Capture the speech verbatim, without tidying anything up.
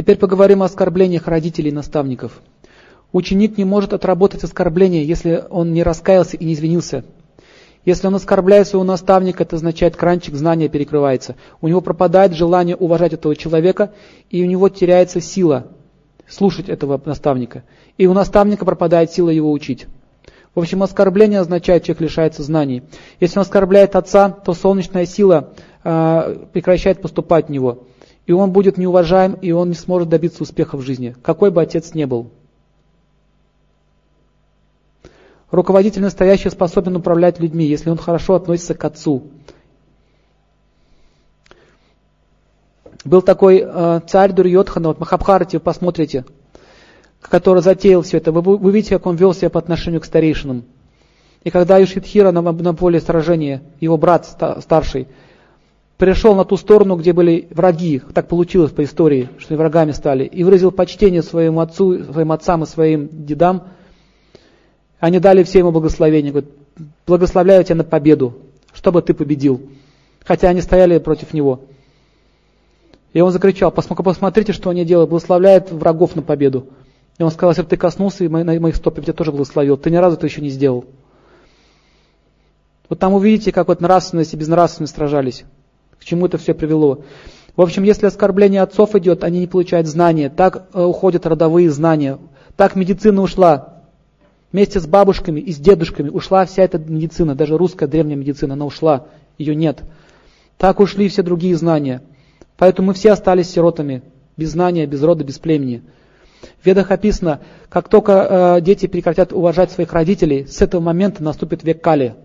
Теперь поговорим о оскорблениях родителей и наставников. Ученик не может отработать оскорбление, если он не раскаялся и не извинился. Если он оскорбляет своего наставника, это означает, кранчик знания перекрывается. У него пропадает желание уважать этого человека, и у него теряется сила слушать этого наставника. И у наставника пропадает сила его учить. В общем, оскорбление означает, человек лишается знаний. Если он оскорбляет отца, то солнечная сила э, прекращает поступать в него. И он будет неуважаем, и он не сможет добиться успеха в жизни, какой бы отец ни был. Руководитель настоящий способен управлять людьми, если он хорошо относится к отцу. Был такой э, царь Дурьотхана, вот в Махабхарате вы посмотрите, который затеял все это. Вы, вы видите, как он вел себя по отношению к старейшинам. И когда Юдхиштхира на, на поле сражения, его брат ста, старший, пришел на ту сторону, где были враги, так получилось по истории, что врагами стали, и выразил почтение своему отцу, своим отцам и своим дедам, они дали все ему благословение, говорят, благословляю тебя на победу, чтобы ты победил. Хотя они стояли против него. И он закричал, посмотрите, что они делают, благословляют врагов на победу. И он сказал, если бы ты коснулся и моих стоп, я тебя тоже благословил, ты ни разу это еще не сделал. Вот там увидите, как вот нравственность и безнравственность сражались, к чему это все привело. В общем, если оскорбление отцов идет, они не получают знания, так уходят родовые знания, так медицина ушла. Вместе с бабушками и с дедушками ушла вся эта медицина, даже русская древняя медицина, она ушла, ее нет. Так ушли все другие знания. Поэтому мы все остались сиротами, без знания, без рода, без племени. В Ведах описано, как только э, дети прекратят уважать своих родителей, с этого момента наступит век Кали.